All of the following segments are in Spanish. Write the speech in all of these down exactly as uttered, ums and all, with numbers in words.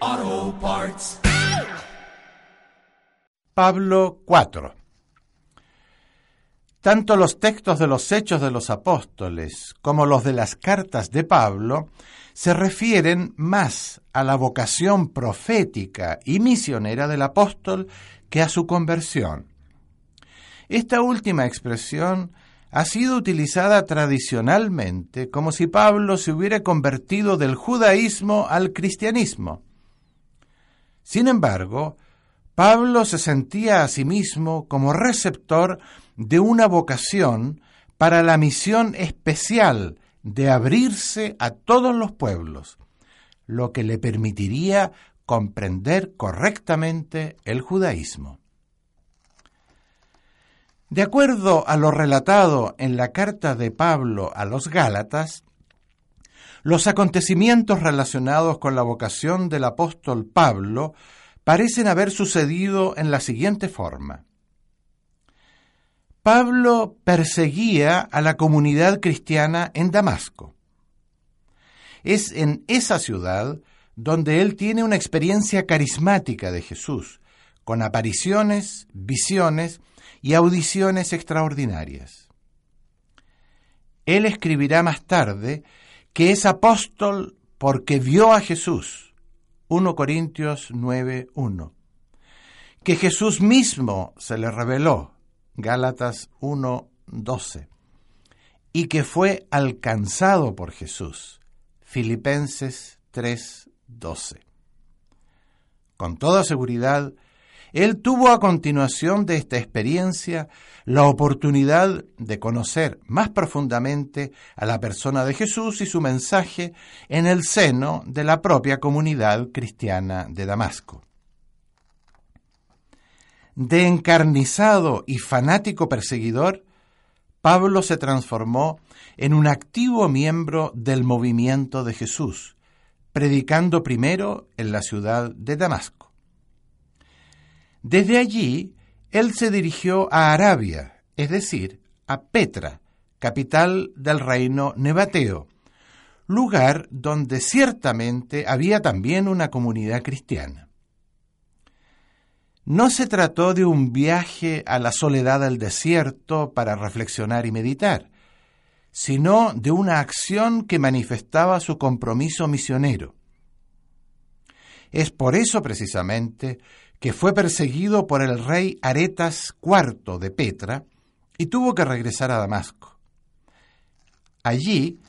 Auto Parts. Pablo cuatro. Tanto los textos de los Hechos de los Apóstoles como los de las cartas de Pablo se refieren más a la vocación profética y misionera del apóstol que a su conversión. Esta última expresión ha sido utilizada tradicionalmente como si Pablo se hubiera convertido del judaísmo al cristianismo. Sin embargo, Pablo se sentía a sí mismo como receptor de una vocación para la misión especial de abrirse a todos los pueblos, lo que le permitiría comprender correctamente el judaísmo. De acuerdo a lo relatado en la carta de Pablo a los Gálatas, los acontecimientos relacionados con la vocación del apóstol Pablo parecen haber sucedido en la siguiente forma. Pablo perseguía a la comunidad cristiana en Damasco. Es en esa ciudad donde él tiene una experiencia carismática de Jesús, con apariciones, visiones y audiciones extraordinarias. Él escribirá más tarde que es apóstol porque vio a Jesús, primera Corintios nueve uno, que Jesús mismo se le reveló, Gálatas uno doce, y que fue alcanzado por Jesús, Filipenses tres doce. Con toda seguridad, él tuvo a continuación de esta experiencia la oportunidad de conocer más profundamente a la persona de Jesús y su mensaje en el seno de la propia comunidad cristiana de Damasco. De encarnizado y fanático perseguidor, Pablo se transformó en un activo miembro del movimiento de Jesús, predicando primero en la ciudad de Damasco. Desde allí, él se dirigió a Arabia, es decir, a Petra, capital del reino nebateo, lugar donde ciertamente había también una comunidad cristiana. No se trató de un viaje a la soledad del desierto para reflexionar y meditar, sino de una acción que manifestaba su compromiso misionero. Es por eso, precisamente, que fue perseguido por el rey Aretas cuatro de Petra y tuvo que regresar a Damasco. Allí,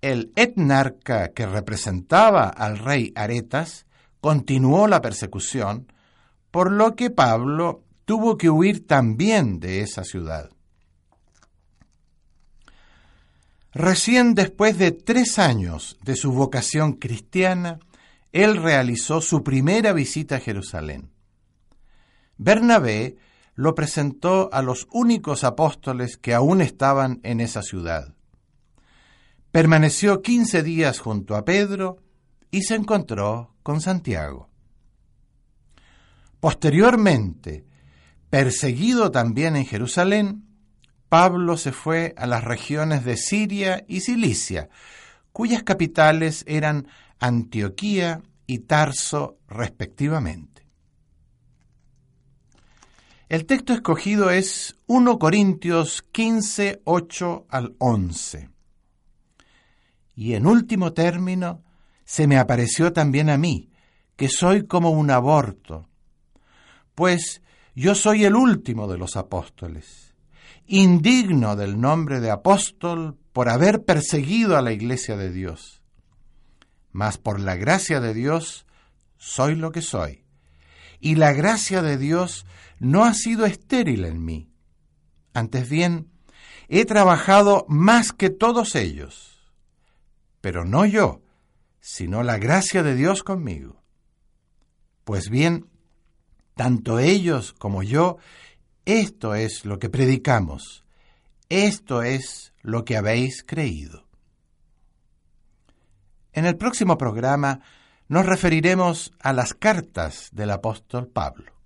el etnarca que representaba al rey Aretas continuó la persecución, por lo que Pablo tuvo que huir también de esa ciudad. Recién después de tres años de su vocación cristiana, él realizó su primera visita a Jerusalén. Bernabé lo presentó a los únicos apóstoles que aún estaban en esa ciudad. Permaneció quince días junto a Pedro y se encontró con Santiago. Posteriormente, perseguido también en Jerusalén, Pablo se fue a las regiones de Siria y Cilicia, cuyas capitales eran Antioquía y Tarso, respectivamente. El texto escogido es primera Corintios quince, ocho al once. Y en último término, se me apareció también a mí, que soy como un aborto, pues yo soy el último de los apóstoles, indigno del nombre de apóstol por haber perseguido a la iglesia de Dios. Mas por la gracia de Dios soy lo que soy, y la gracia de Dios no ha sido estéril en mí. Antes bien, he trabajado más que todos ellos, pero no yo, sino la gracia de Dios conmigo. Pues bien, tanto ellos como yo, esto es lo que predicamos, esto es lo que habéis creído. En el próximo programa nos referiremos a las cartas del apóstol Pablo.